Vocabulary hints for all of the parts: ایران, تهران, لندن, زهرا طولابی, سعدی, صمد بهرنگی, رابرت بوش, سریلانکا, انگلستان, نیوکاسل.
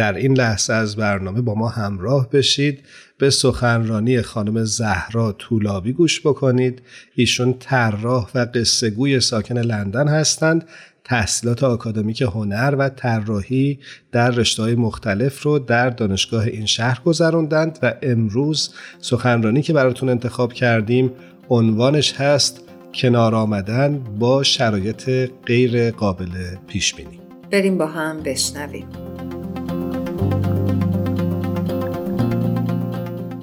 در این لحظه از برنامه با ما همراه بشید، به سخنرانی خانم زهرا طولابی گوش بکنید. ایشون طراح و قصه گوی ساکن لندن هستند. تحصیلات آکادمیک هنر و طراحی در رشته‌های مختلف رو در دانشگاه این شهر گذروندند و امروز سخنرانی که براتون انتخاب کردیم عنوانش هست کنار آمدن با شرایط غیر قابل پیش بینی. بریم با هم بشنویم.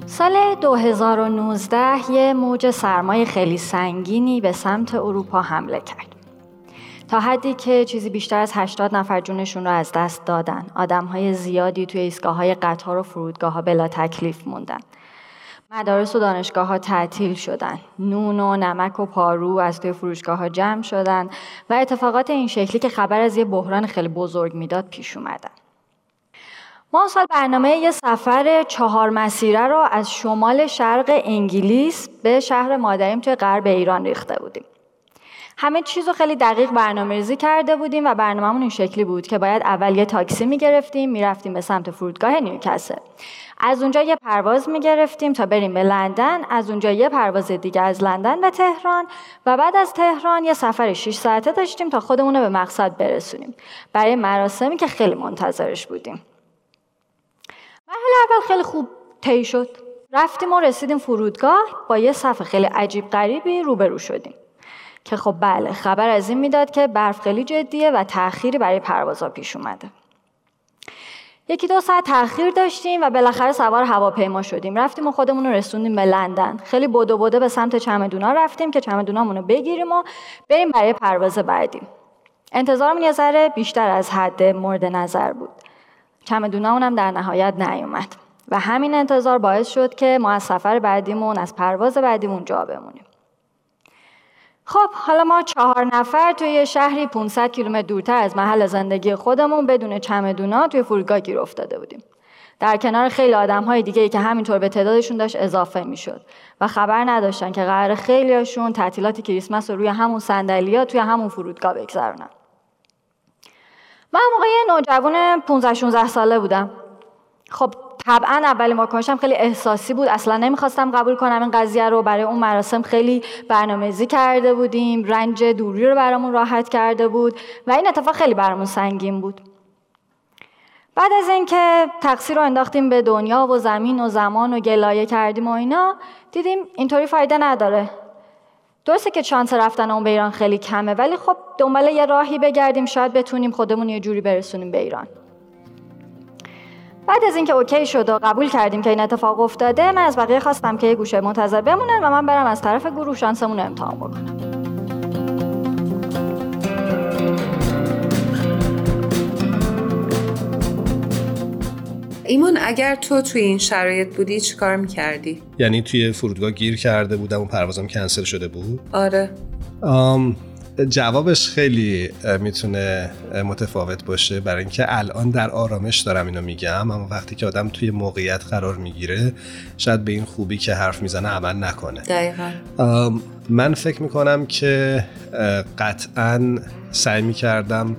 سال 2019 یه موج سرمای خیلی سنگینی به سمت اروپا حمله کرد. تا حدی که چیزی بیشتر از 80 نفر جونشون رو از دست دادن. آدم‌های زیادی توی ایستگاه‌های قطار و فرودگاه‌ها بلا تکلیف موندن. مدارس و دانشگاه‌ها تعطیل شدن. نون و نمک و پارو از توی فروشگاه‌ها جمع شدن و اتفاقات این شکلی که خبر از یه بحران خیلی بزرگ میداد پیش اومدن. ما اون سال برنامه یه سفر 4 مسیره رو از شمال شرق انگلیس به شهر مادریم توی غرب ایران ریخته بودیم. همه چیزو خیلی دقیق برنامه‌ریزی کرده بودیم و برنامه‌مون این شکلی بود که باید اول یه تاکسی می‌گرفتیم، می‌رفتیم به سمت فرودگاه نیوکاسل. از اونجا یه پرواز می‌گرفتیم تا بریم به لندن، از اونجا یه پرواز دیگه از لندن به تهران و بعد از تهران یه سفر 6 ساعته داشتیم تا خودمون رو به مقصد برسونیم. برای مراسمی که خیلی منتظرش بودیم. مرحله اول خیلی خوب طی شد. رفتیم و رسیدیم فرودگاه، با یه صف خیلی عجیب غریبی روبرو شدیم. که خب بله، خبر از این میداد که برف خیلی جدیه و تأخیری برای پروازها پیش اومده. 1-2 ساعت تأخیر داشتیم و بالاخره سوار هواپیما شدیم. رفتیم و خودمون رو رسوندیم به لندن. خیلی بدو به سمت چمدونا رفتیم که چمدونامون رو بگیریم و بریم برای پرواز بعدی. انتظارمون یه ذره بیشتر از حد مورد نظر بود. چمدونامون هم در نهایت نیومد و همین انتظار باعث شد که ما از سفر بعدیمون، از پرواز بعدیمون جا بمونیم. خب حالا ما 4 نفر توی شهری 500 کیلومتر دورتر از محل زندگی خودمون بدون چمدونا توی فرودگاه گیر افتاده بودیم. در کنار خیلی آدم‌های دیگه‌ای که همینطور به تعدادشون داشت اضافه می‌شد و خبر نداشتن که قراره خیلیاشون تعطیلات کریسمس رو روی همون صندلی‌ها توی همون فرودگاه بگذرونن. من موقع یه نوجوان 15-16 ساله بودم. خب طبعا اولین واکنشم خیلی احساسی بود. اصلا نمیخواستم قبول کنم این قضیه رو. برای اون مراسم خیلی برنامه‌ریزی کرده بودیم، رنج دوری رو برامون راحت کرده بود و این اتفاق خیلی برامون سنگین بود. بعد از اینکه تقصیر رو انداختیم به دنیا و زمین و زمان و گلایه کردیم و اینا، دیدیم اینطوری فایده نداره. درسته که چانس رفتن اون به ایران خیلی کمه، ولی خب دنبال یه راهی بگردیم، شاید بتونیم خودمون یه جوری برسونیم به ایران. بعد از اینکه اوکی شد و قبول کردیم که این اتفاق افتاده، من از بقیه خواستم که یه گوشه منتظر بمونن و من برم از طرف گروه شانسمون رو امتحان بکنم. ایمان، اگر تو توی این شرایط بودی چی کار میکردی؟ یعنی توی فرودگاه گیر کرده بودم و پروازم کنسل شده بود؟ آره. جوابش خیلی میتونه متفاوت باشه، برای اینکه الان در آرامش دارم اینو میگم، اما وقتی که آدم توی موقعیت قرار میگیره شاید به این خوبی که حرف میزنه عمل نکنه. دقیقاً. من فکر میکنم که قطعاً سعی میکردم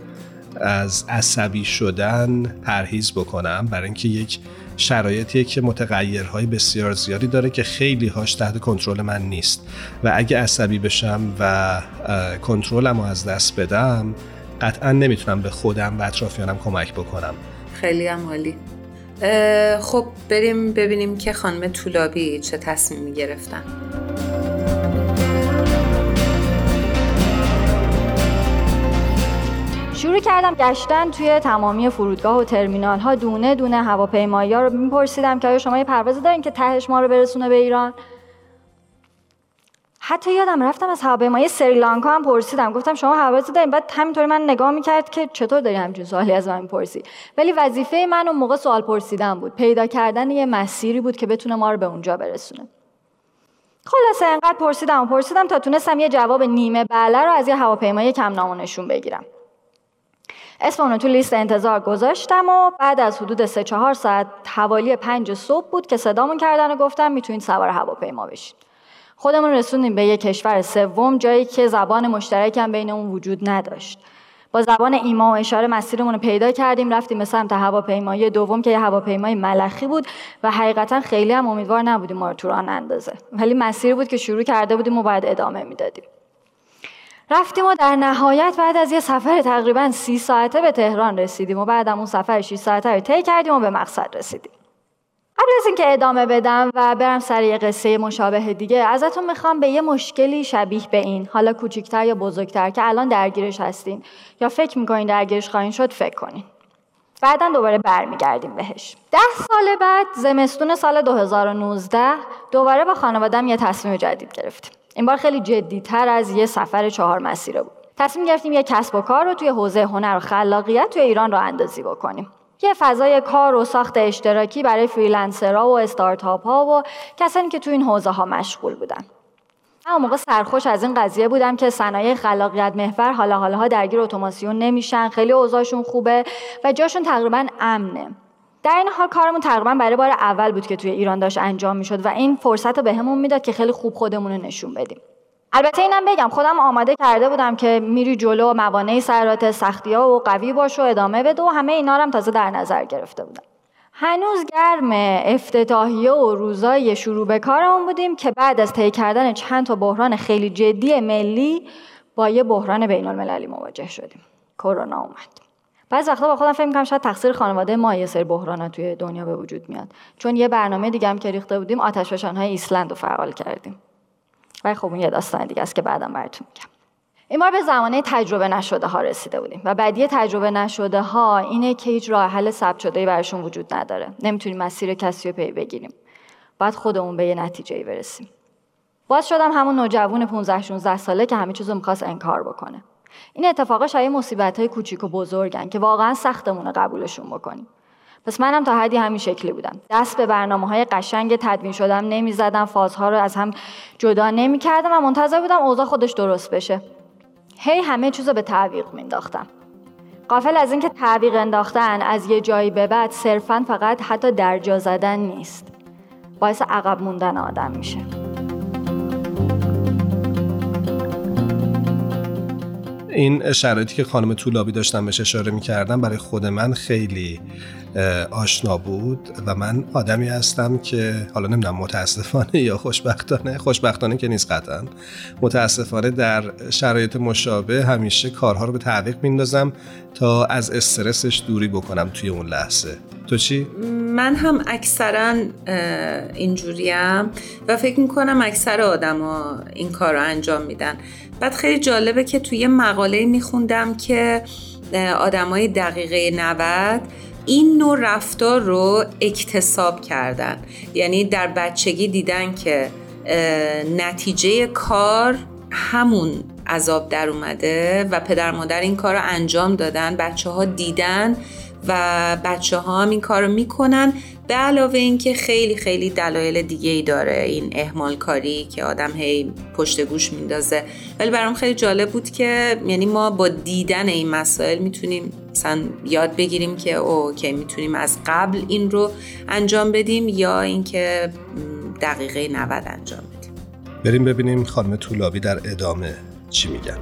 از عصبی شدن پرهیز بکنم، برای اینکه یک شرایطیه که متغیرهای بسیار زیادی داره که خیلی هاش تحت کنترل من نیست و اگه عصبی بشم و کنترلمو از دست بدم قطعا نمیتونم به خودم و اطرافیانم کمک بکنم. خیلی هم عالی. خب بریم ببینیم که خانم طولابی چه تصمیمی گرفتن. شروع کردم گشتن توی تمامی فرودگاه و ترمینال ها، دونه دونه هواپیمایی‌ها رو میپرسیدم که آیا شما یه پرواز دارین که تهش ما رو برسونه به ایران؟ حتی یادم رفتم از هواپیمای سریلانکا هم پرسیدم، گفتم شما پرواز دارین؟ بعد همینطوری من نگاه میکرد که چطور داری همچین سوالی از من میپرسی. ولی وظیفه من اون موقع سوال پرسیدن بود، پیدا کردن یه مسیری بود که بتونه ما رو به اونجا برسونه. خلاصه انقدر پرسیدم تا تونستم یه جواب نیمه بله رو از یه هواپیمای کم نام و نشون بگیرم. اسم اونو تو لیست انتظار گذاشتم و بعد از حدود 3-4 ساعت، حوالی 5 صبح بود که صدامون کردن و گفتن میتونید سوار هواپیما بشید. خودمون رسوندیم به یه کشور سوم، جایی که زبان مشترک هم بین اون وجود نداشت. با زبان ایما و اشاره مسیرمون رو پیدا کردیم، رفتیم به سمت هواپیمایی دوم که یه هواپیمای ملخی بود و حقیقتا خیلی هم امیدوار نبودیم ما رو تو راه نندازه، ولی مسیر بود که شروع کرده بودیم و باید ادامه میدادیم. رفتیم و در نهایت بعد از یه سفر تقریبا 30 ساعته به تهران رسیدیم و بعدم اون سفر 6 ساعته رو طی کردیم و به مقصد رسیدیم. قبل از اینکه ادامه بدم و برم سر یه قصه مشابه دیگه، ازتون میخوام به یه مشکلی شبیه به این، حالا کوچیکتر یا بزرگتر، که الان درگیرش هستین یا فکر میکنین درگیرش خواهین شد، فکر کنین. بعدن دوباره برمیگردیم بهش. 10 سال بعد، زمستون سال 2019، دوباره با خانواده‌ام یه تصمیم جدید گرفتیم. این بار خیلی جدی‌تر از یه سفر 4 مسیره بود. تصمیم گرفتیم یه کسب و کار رو توی حوزه هنر و خلاقیت توی ایران راه اندازی بکنیم. یه فضای کار و ساخت اشتراکی برای فریلنسرها و استارتاپ‌ها و کسانی که تو این حوزه‌ها مشغول بودن. من اون موقع سرخوش از این قضیه بودم که صنایع خلاقیت محور حالا درگیر اتوماسیون نمیشن، خیلی اوضاعشون خوبه و جاشون تقریباً امنه. در این حال کارمون تقریباً برای بار اول بود که توی ایران داشت انجام میشد و این فرصت رو بهمون میداد که خیلی خوب خودمون رو نشون بدیم. البته اینم بگم خودم آماده کرده بودم که میری جلو، موانع سرات، سختی‌ها و قوی باش و ادامه بده و همه اینا رو هم تازه در نظر گرفته بودم. هنوز گرم افتتاحیه و روزای شروع به کارمون بودیم که بعد از طی کردن چند تا بحران خیلی جدی ملی با یه بحران بین‌المللی مواجه شدیم. کرونا اومد. بعضی وقتا با خودم فکر می‌کنم شاید تقصیر خانواده ما یه سری بحرانات توی دنیا به وجود میاد. چون یه برنامه دیگه هم که ریخته بودیم، آتشفشان‌های ایسلند رو فعال کردیم. و خب اون یه داستان دیگه است که بعدم براتون میگم. این بار به زمانه تجربه نشده ها رسیده بودیم و بعدی تجربه نشده ها اینه که هیچ راه حل ثبت شده‌ای براشون وجود نداره. نمیتونیم مسیر کسی رو پی بگیریم. باید خودمون به یه نتیجه‌ای برسیم. باز شدم همون نوجوان 15-16 ساله که همه چیزو می‌خواست انکار بکنه. این اتفاقا شایعه مصیبت‌های کوچیک و بزرگن که واقعا سختمونه قبولشون بکنیم. پس منم تا حدی همین شکلی بودم. دست به برنامه‌های قشنگ تدوین شدم نمی‌زدم، فازها رو از هم جدا نمی‌کردم و منتظر بودم اوضاع خودش درست بشه. هی همه چیزو به تعویق مینداختم. غافل از اینکه تعویق انداختن از یه جایی به بعد صرفاً فقط حتی درجا زدن نیست. باعث عقب موندن آدم میشه. این شرایطی که خانم طولابی داشتن بهش اشاره می‌کردن برای خود من خیلی آشنا بود و من آدمی هستم که حالا نمیدونم متاسفانه یا خوشبختانه که نیست، قطعا متاسفانه در شرایط مشابه همیشه کارها رو به تعویق میندازم تا از استرسش دوری بکنم توی اون لحظه. تو چی؟ من هم اکثرا اینجوریم و فکر میکنم اکثر آدما این کار رو انجام میدن. بعد خیلی جالبه که توی مقاله میخوندم که آدمای دقیقه 90 این نوع رفتار رو اکتساب کردن، یعنی در بچگی دیدن که نتیجه کار همون عذاب در اومده و پدر مادر این کار رو انجام دادن، بچه ها دیدن و بچه ها هم این کار رو میکنن. به علاوه این که خیلی خیلی دلایل دیگه ای داره این اهمال کاری که آدم هی پشت گوش میندازه، ولی برام خیلی جالب بود که یعنی ما با دیدن این مسائل میتونیم مثلا یاد بگیریم که اوکی میتونیم از قبل این رو انجام بدیم یا اینکه دقیقه 90 انجام بدیم. بریم ببینیم خانم طولابی در ادامه چی میگن.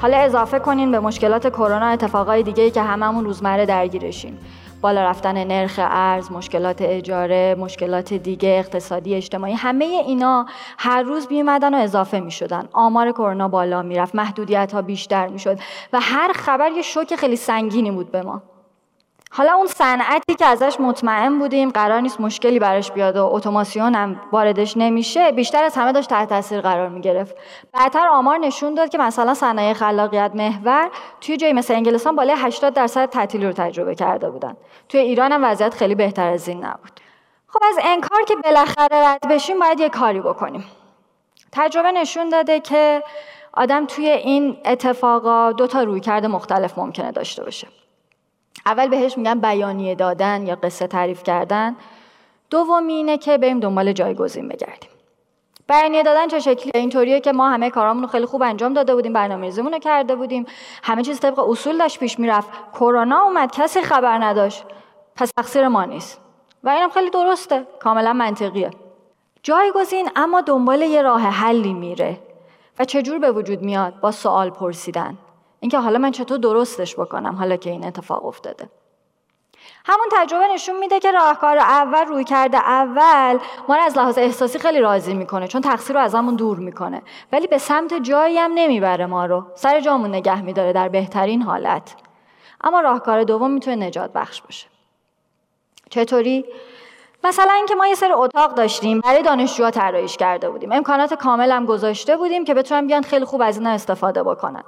حالا اضافه کنین به مشکلات کرونا اتفاقای دیگه‌ای که هممون روزمره درگیرشیم. بالا رفتن نرخ ارز، مشکلات اجاره، مشکلات دیگه اقتصادی اجتماعی، همه اینا هر روز میومدن و اضافه میشدن. آمار کرونا بالا میرفت، محدودیت‌ها بیشتر میشد و هر خبر یه شوک خیلی سنگینی بود به ما. حالا اون صنعتی که ازش مطمئن بودیم قرار نیست مشکلی براش بیاد و اتوماسیون هم واردش نمیشه، بیشتر از همه داشت تحت تاثیر قرار میگرفت. بعدتر آمار نشون داد که مثلا صنایع خلاقیت محور توی جایی مثل انگلستان بالای 80% تعطیلی رو تجربه کرده بودن. توی ایران هم وضعیت خیلی بهتر از این نبود. خب از انکار که بالاخره رد بشیم باید یه کاری بکنیم. تجربه نشون داده که آدم توی این اتفاقا 2 تا رویکرد مختلف ممکنه داشته باشه. اول بهش میگن بیانیه دادن یا قصه تعریف کردن. دومی اینه که بریم دنبال جایگزین بگردیم. بیانیه دادن چه شکلیه؟ اینطوریه که ما همه کارامون رو خیلی خوب انجام داده بودیم، برنامه‌ریزیمون رو کرده بودیم، همه چیز طبق اصول داشت پیش میرفت، کرونا اومد، کسی خبر نداشت، پس تقصیر ما نیست. و اینم خیلی درسته، کاملا منطقیه. جایگزین اما دنبال یه راه حلی میره و چجور به وجود میاد؟ با سوال پرسیدن، اینکه حالا من چطور درستش بکنم حالا که این اتفاق افتاده. همون تجربه نشون میده که راهکار اول، رویکرد اول، ما رو از لحاظ احساسی خیلی راضی میکنه چون تقصیر رو از همون دور میکنه، ولی به سمت جایی هم نمیبره، ما رو سر جامون نگه میداره در بهترین حالت. اما راهکار دوم میتونه نجات بخش باشه. چطوری؟ مثلا اینکه ما یه سری اتاق داشتیم برای دانشجوها طراحیش کرده بودیم، امکانات کامل هم گذاشته بودیم که بتونن بیان خیلی خوب از اینا استفاده بکنن.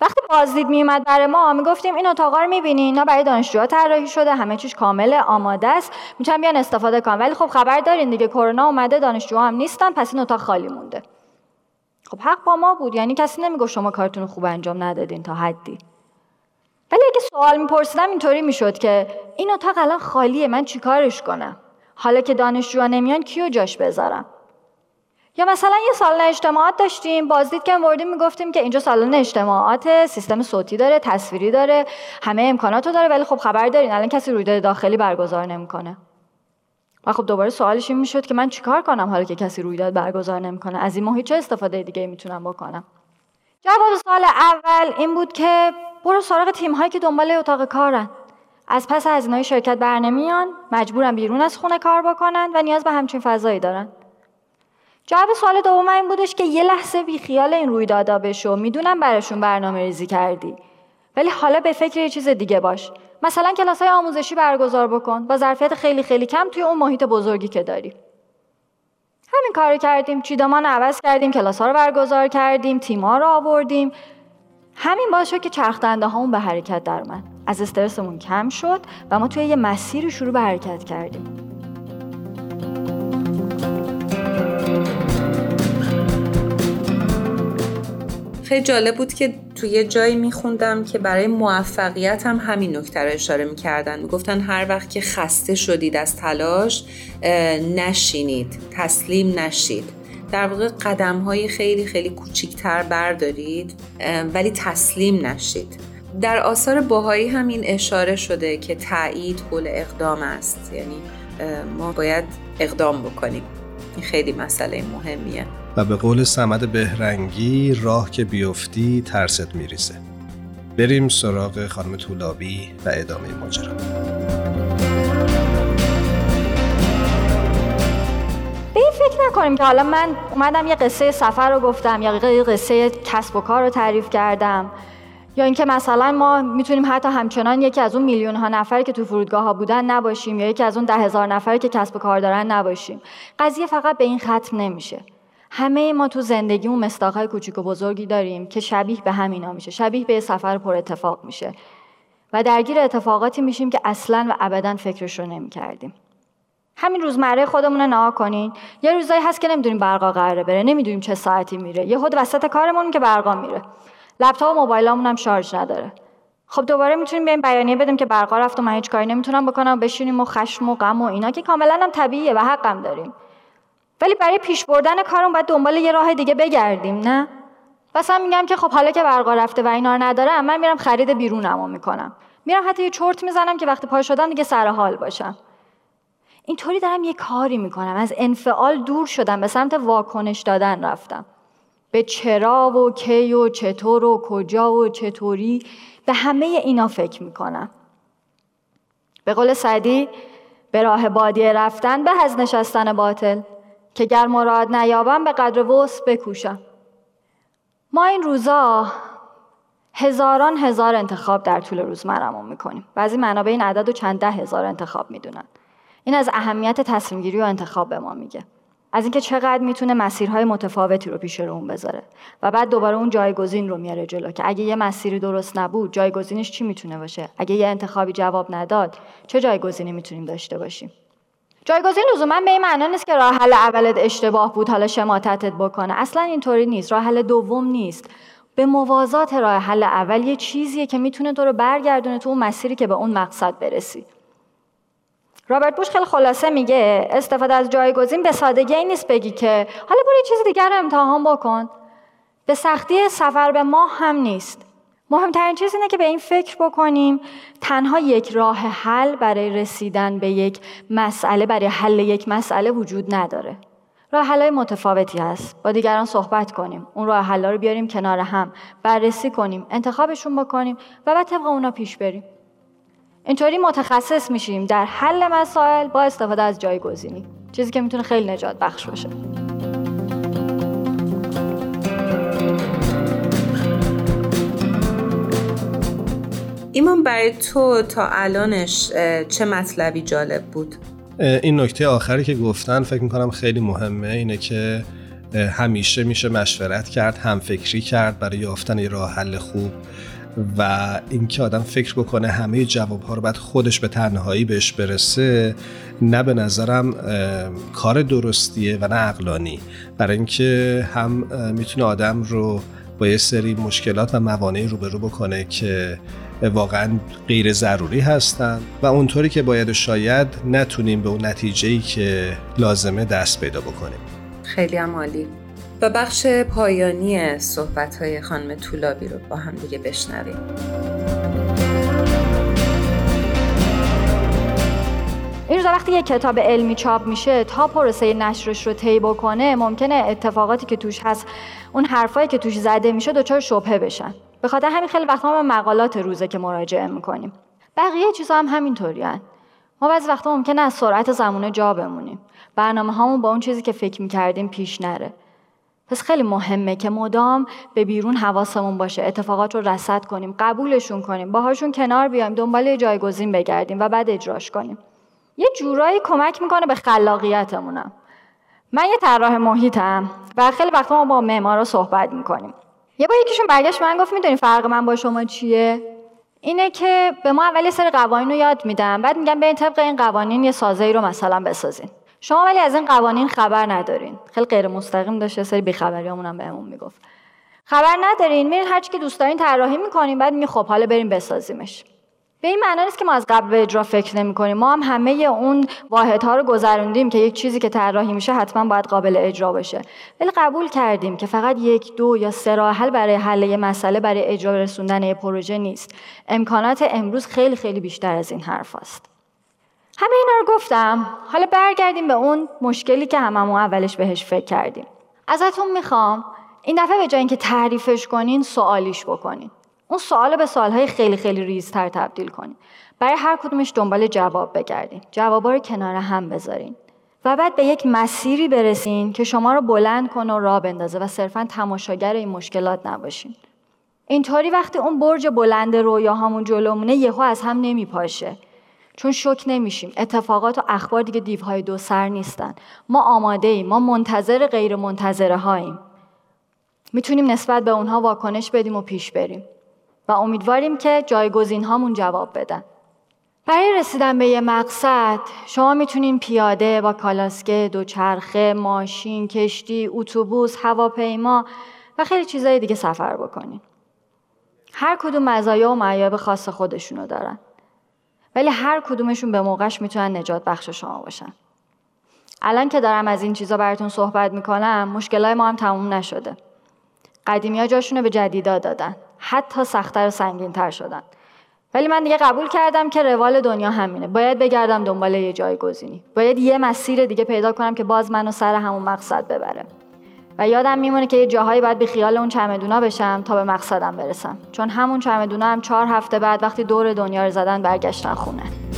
وقتی بازدید میومد برای ما میگفتیم این اتاقا رو میبینین، اینا برای دانشجوها طراحی شده، همه چیز کامله، آماده است، میتونن بیان استفاده کنن، ولی خب خبر دارین دیگه کرونا اومده، دانشجوها هم نیستن، پس این اتاق خالی مونده. خب حق با ما بود، یعنی کسی نمیگفت شما کارتون خوب انجام ندادین تا حدی. ولی اگه سوال میپرسیدم اینطوری میشد که این اتاق الان خالیه، من چیکارش کنم؟ حالا که دانشجوها نمیان کیو جاش بذارم؟ یا مثلا یه سالن اجتماعات داشتیم، بازدید که وردیم میگفتیم که اینجا سالن اجتماعات، سیستم صوتی داره، تصویری داره، همه امکاناتو داره، ولی خب خبر دارین الان کسی رویداد داخلی برگزار نمیکنه. و خب دوباره سوالش این میشد که من چیکار کنم حالا که کسی رویداد برگزار نمیکنه؟ از این ماهی چه استفاده دیگه میتونم بکنم؟ جواب سال اول این بود که برو سراغ تیم هایی که دنبال اتاق کارن. از پس هزینه‌های شرکت برنمیان، مجبورن بیرون از خونه کار بکنن و نیاز به همچین فضایی دارن. جواب سوال دوم این بودش که یه لحظه بی خیال این رویدادا بشو، میدونم براشون برنامه‌ریزی کردی، ولی حالا به فکر یه چیز دیگه باش. مثلا کلاس‌های آموزشی برگزار بکن با ظرفیت خیلی خیلی کم توی اون محیط بزرگی که داری. همین کارو کردیم، چیدمان عوض کردیم، کلاس‌ها رو برگزار کردیم، تیم‌ها رو آوردیم. همین باعث شد که چرخ دنده‌هامون به حرکت درآمد. از استرسمون کم شد و ما توی یه مسیر شروع به حرکت کردیم. خیلی جالب بود که توی یه جایی میخوندم که برای موفقیت هم همین نکته رو اشاره میکردن. میگفتن هر وقت که خسته شدید از تلاش نشینید، تسلیم نشید. در واقع قدم‌های خیلی خیلی کوچیک‌تر بردارید ولی تسلیم نشید. در آثار باهایی هم این اشاره شده که تأیید حول اقدام است، یعنی ما باید اقدام بکنیم. این خیلی مسئله مهمیه و به قول صمد بهرنگی، راه که بیفتی ترست میریزه. بریم سراغ خانم طولابی و ادامه ماجرا. فکر نکنیم که حالا من اومدم یه قصه سفر رو گفتم یا یه قصه کسب و کار رو تعریف کردم، یا اینکه مثلا ما میتونیم حتی همچنان یکی از اون میلیون ها نفر که تو فرودگاه ها بودن نباشیم یا یکی از اون 10,000 نفر که کسب و کار دارن نباشیم. قضیه فقط به این ختم نمیشه. همه ما تو زندگیمون مصداق‌های کوچیک و بزرگی داریم که شبیه به همینا میشه، شبیه به سفر پر اتفاق میشه و درگیر اتفاقاتی میشیم که اصلاً و ابداً فکرش رو نمی‌کردیم. همین روزمره خودمون رو نها کنین. یه روزایی هست که نمیدونیم برقا قراره بره، نمیدونیم چه ساعتی میره، یه حد وسط کارمون که برقا میره، لپتاپ و موبایلامون هم شارژ نداره. خب دوباره میتونیم بیایم بیانیه بدیم که برقا رفت و من هیچ کاری نمیتونم بکنم، بشینیم و خشم و غم و اینا که کاملا هم طبیعیه و حقم داریم، ولی برای پیش بردن کارمون باید دنبال یه راه دیگه بگردیم، نه؟ واسه من میگم که خب حالا که برقا رفته و اینا رو نداره، من میرم خرید بیرونمو میکنم، میرم حتی یه چرت میزنم که وقتی پا شدم دیگه سر حال باشم. اینطوری دارم یه کاری میکنم، از انفعال دور شدم، به سمت واکنش دادن رفتم. به چرا و کی و چطور و کجا و چطوری، به همه اینا فکر میکنم. به قول سعدی، به راه بادیه رفتن به از نشستن باطل، که گر مراد نیابم به قدر وسع بکوشم. ما این روزا هزاران هزار انتخاب در طول روز مرمون میکنیم. بعضی منابع این عدد رو چند ده هزار انتخاب میدونن. این از اهمیت تصمیم گیری و انتخاب به ما میگه، از اینکه چقدر میتونه مسیرهای متفاوتی رو پیش رو اون بذاره و بعد دوباره اون جایگزین رو میاره جلو که اگه یه مسیری درست نبود جایگزینش چی میتونه باشه، اگه یه انتخابی جواب نداد چه جایگزینی میتونیم داشته باشیم. جایگزین لزوما به این معنا نیست که راه حل اولت اشتباه بود حالا شماتتت بکنه، اصلا اینطوری نیست. راه حل دوم نیست، به موازات راه حل اول یه چیزیه که میتونه تو رو برگردونه تو اون مسیری که به اون مقصد برسی. رابرت بوش خیلی خلاصه میگه استفاده از جایگزین به سادگی این نیست بگی که حالا برو یه چیز دیگر رو امتحان بکن. به سختی سفر به ماه هم نیست. مهمترین چیز اینه که به این فکر بکنیم تنها یک راه حل برای رسیدن به یک مسئله، برای حل یک مسئله وجود نداره. راه حل‌های متفاوتی هست. با دیگران صحبت کنیم، اون راه حل‌ها رو بیاریم کنار هم، بررسی کنیم، انتخابشون بکنیم و بعد طبق اونا پیش بریم. اینطوری متخصص میشیم در حل مسائل با استفاده از جایگزینی، چیزی که میتونه خیلی نجات بخش باشه. ایمان، برای تو تا الانش چه مطلبی جالب بود؟ این نکته آخری که گفتن فکر میکنم خیلی مهمه، اینه که همیشه میشه مشورت کرد، همفکری کرد برای یافتن یه راه حل خوب و اینکه آدم فکر بکنه همه جوابها رو بعد خودش به تنهایی بهش برسه، نه به نظرم کار درستیه و نه عقلانی، برای اینکه هم میتونه آدم رو با یه سری مشکلات و موانعی روبرو بکنه که واقعا غیر ضروری هستن و اونطوری که باید شاید نتونیم به اون نتیجه‌ای که لازمه دست پیدا بکنیم. خیلی هم عالی. و بخش پایانی صحبت‌های خانم طولابی رو با هم دیگه بشنویم. این روزا وقتی یک کتاب علمی چاپ میشه، تا پروسه نشرش رو طی بکنه ممکنه اتفاقاتی که توش هست، اون حرفایی که توش زده میشه دچار شبهه بشن. به خاطر همین خیلی وقتا ما به مقالات روزه که مراجعه میکنیم. بقیه چیزا هم همینطورین. ما بعضی وقتا ممکنه از سرعت زمانه جا بمونیم. برنامه‌هامون با اون چیزی که فکر می‌کردیم پیش نره. پس خیلی مهمه که مدام به بیرون حواسمون باشه، اتفاقات رو رصد کنیم، قبولشون کنیم، باهاشون کنار بیایم، دنبال جایگزین بگردیم و بعد اجراش کنیم. یه جورایی کمک میکنه به خلاقیتمونم. من یه طراح محیطم و خیلی وقتا ما با معمارا صحبت میکنیم. یه بار یکیشون برگشت من گفت میدونی فرق من با شما چیه؟ اینه که به ما اول یه سری قوانین رو یاد میدم، بعد میگم به طبق این قوانین یه سازه‌ای رو مثلا بسازین. شما ولی از این قوانین خبر ندارین. خیلی غیر مستقیم داشت یه سری بی‌خبریامون هم بهمون میگفت. خبر ندارین، میرین هر چی که دوست دارین طراحی میکنین، بعد میگه خب حالا بریم بسازیمش. به این معنا نیست که ما از قبل به اجرا فکر نمی‌کنیم. ما هم همه اون واحدها رو گذروندیم که یک چیزی که طراحی میشه حتما باید قابل اجرا بشه. ولی قبول کردیم که فقط 1، 2 یا 3 راه حل برای حل یه مسئله برای اجرا رسوندن یه پروژه نیست. امکانات امروز خیلی خیلی بیشتر از این حرفاست. همه اینا رو گفتم. حالا برگردیم به اون مشکلی که هممون اولش بهش فکر کردیم. ازتون میخوام این دفعه به جای اینکه تعریفش کنین، سوالیش بکنین. اون سوالو به سوالهای خیلی خیلی ریزتر تبدیل کنین. برای هر کدومش دنبال جواب بگردین. جوابا رو کنار هم بذارین و بعد به یک مسیری برسین که شما رو بلند کنه و راه بندازه و صرفاً تماشاگر این مشکلات نباشین. اینطوری وقتی اون برج بلند رویاهامون جلومونه، یهو از هم نمیپاشه. چون شوک نمیشیم. اتفاقات و اخبار دیگه دیوهای دو سر نیستن. ما آماده ایم. ما منتظر غیر منتظره هاییم. میتونیم نسبت به اونها واکنش بدیم و پیش بریم و امیدواریم که جایگزین هامون جواب بدن. برای رسیدن به یه مقصد شما میتونین پیاده، با کالاسکه، دوچرخه، ماشین، کشتی، اتوبوس، هواپیما و خیلی چیزای دیگه سفر بکنین. هر کدوم مزایا و معایب خاص خودشونو دارن. ولی هر کدومشون به موقعش میتونن نجات بخش شما باشن. الان که دارم از این چیزا براتون صحبت میکنم، مشکلای ما هم تموم نشده. قدیمی‌ها جاشونو به جدیدا دادن. حتی سخت‌تر و سنگین‌تر شدن. ولی من دیگه قبول کردم که روال دنیا همینه. باید بگردم دنبال یه جایگزینی. باید یه مسیر دیگه پیدا کنم که باز منو سر همون مقصد ببره. و یادم میمونه که یه جاهایی باید بیخیال اون چمدونا بشم تا به مقصدم برسم، چون همون چمدونا هم 4 هفته بعد وقتی دور دنیا رو زدن برگشتن خونه.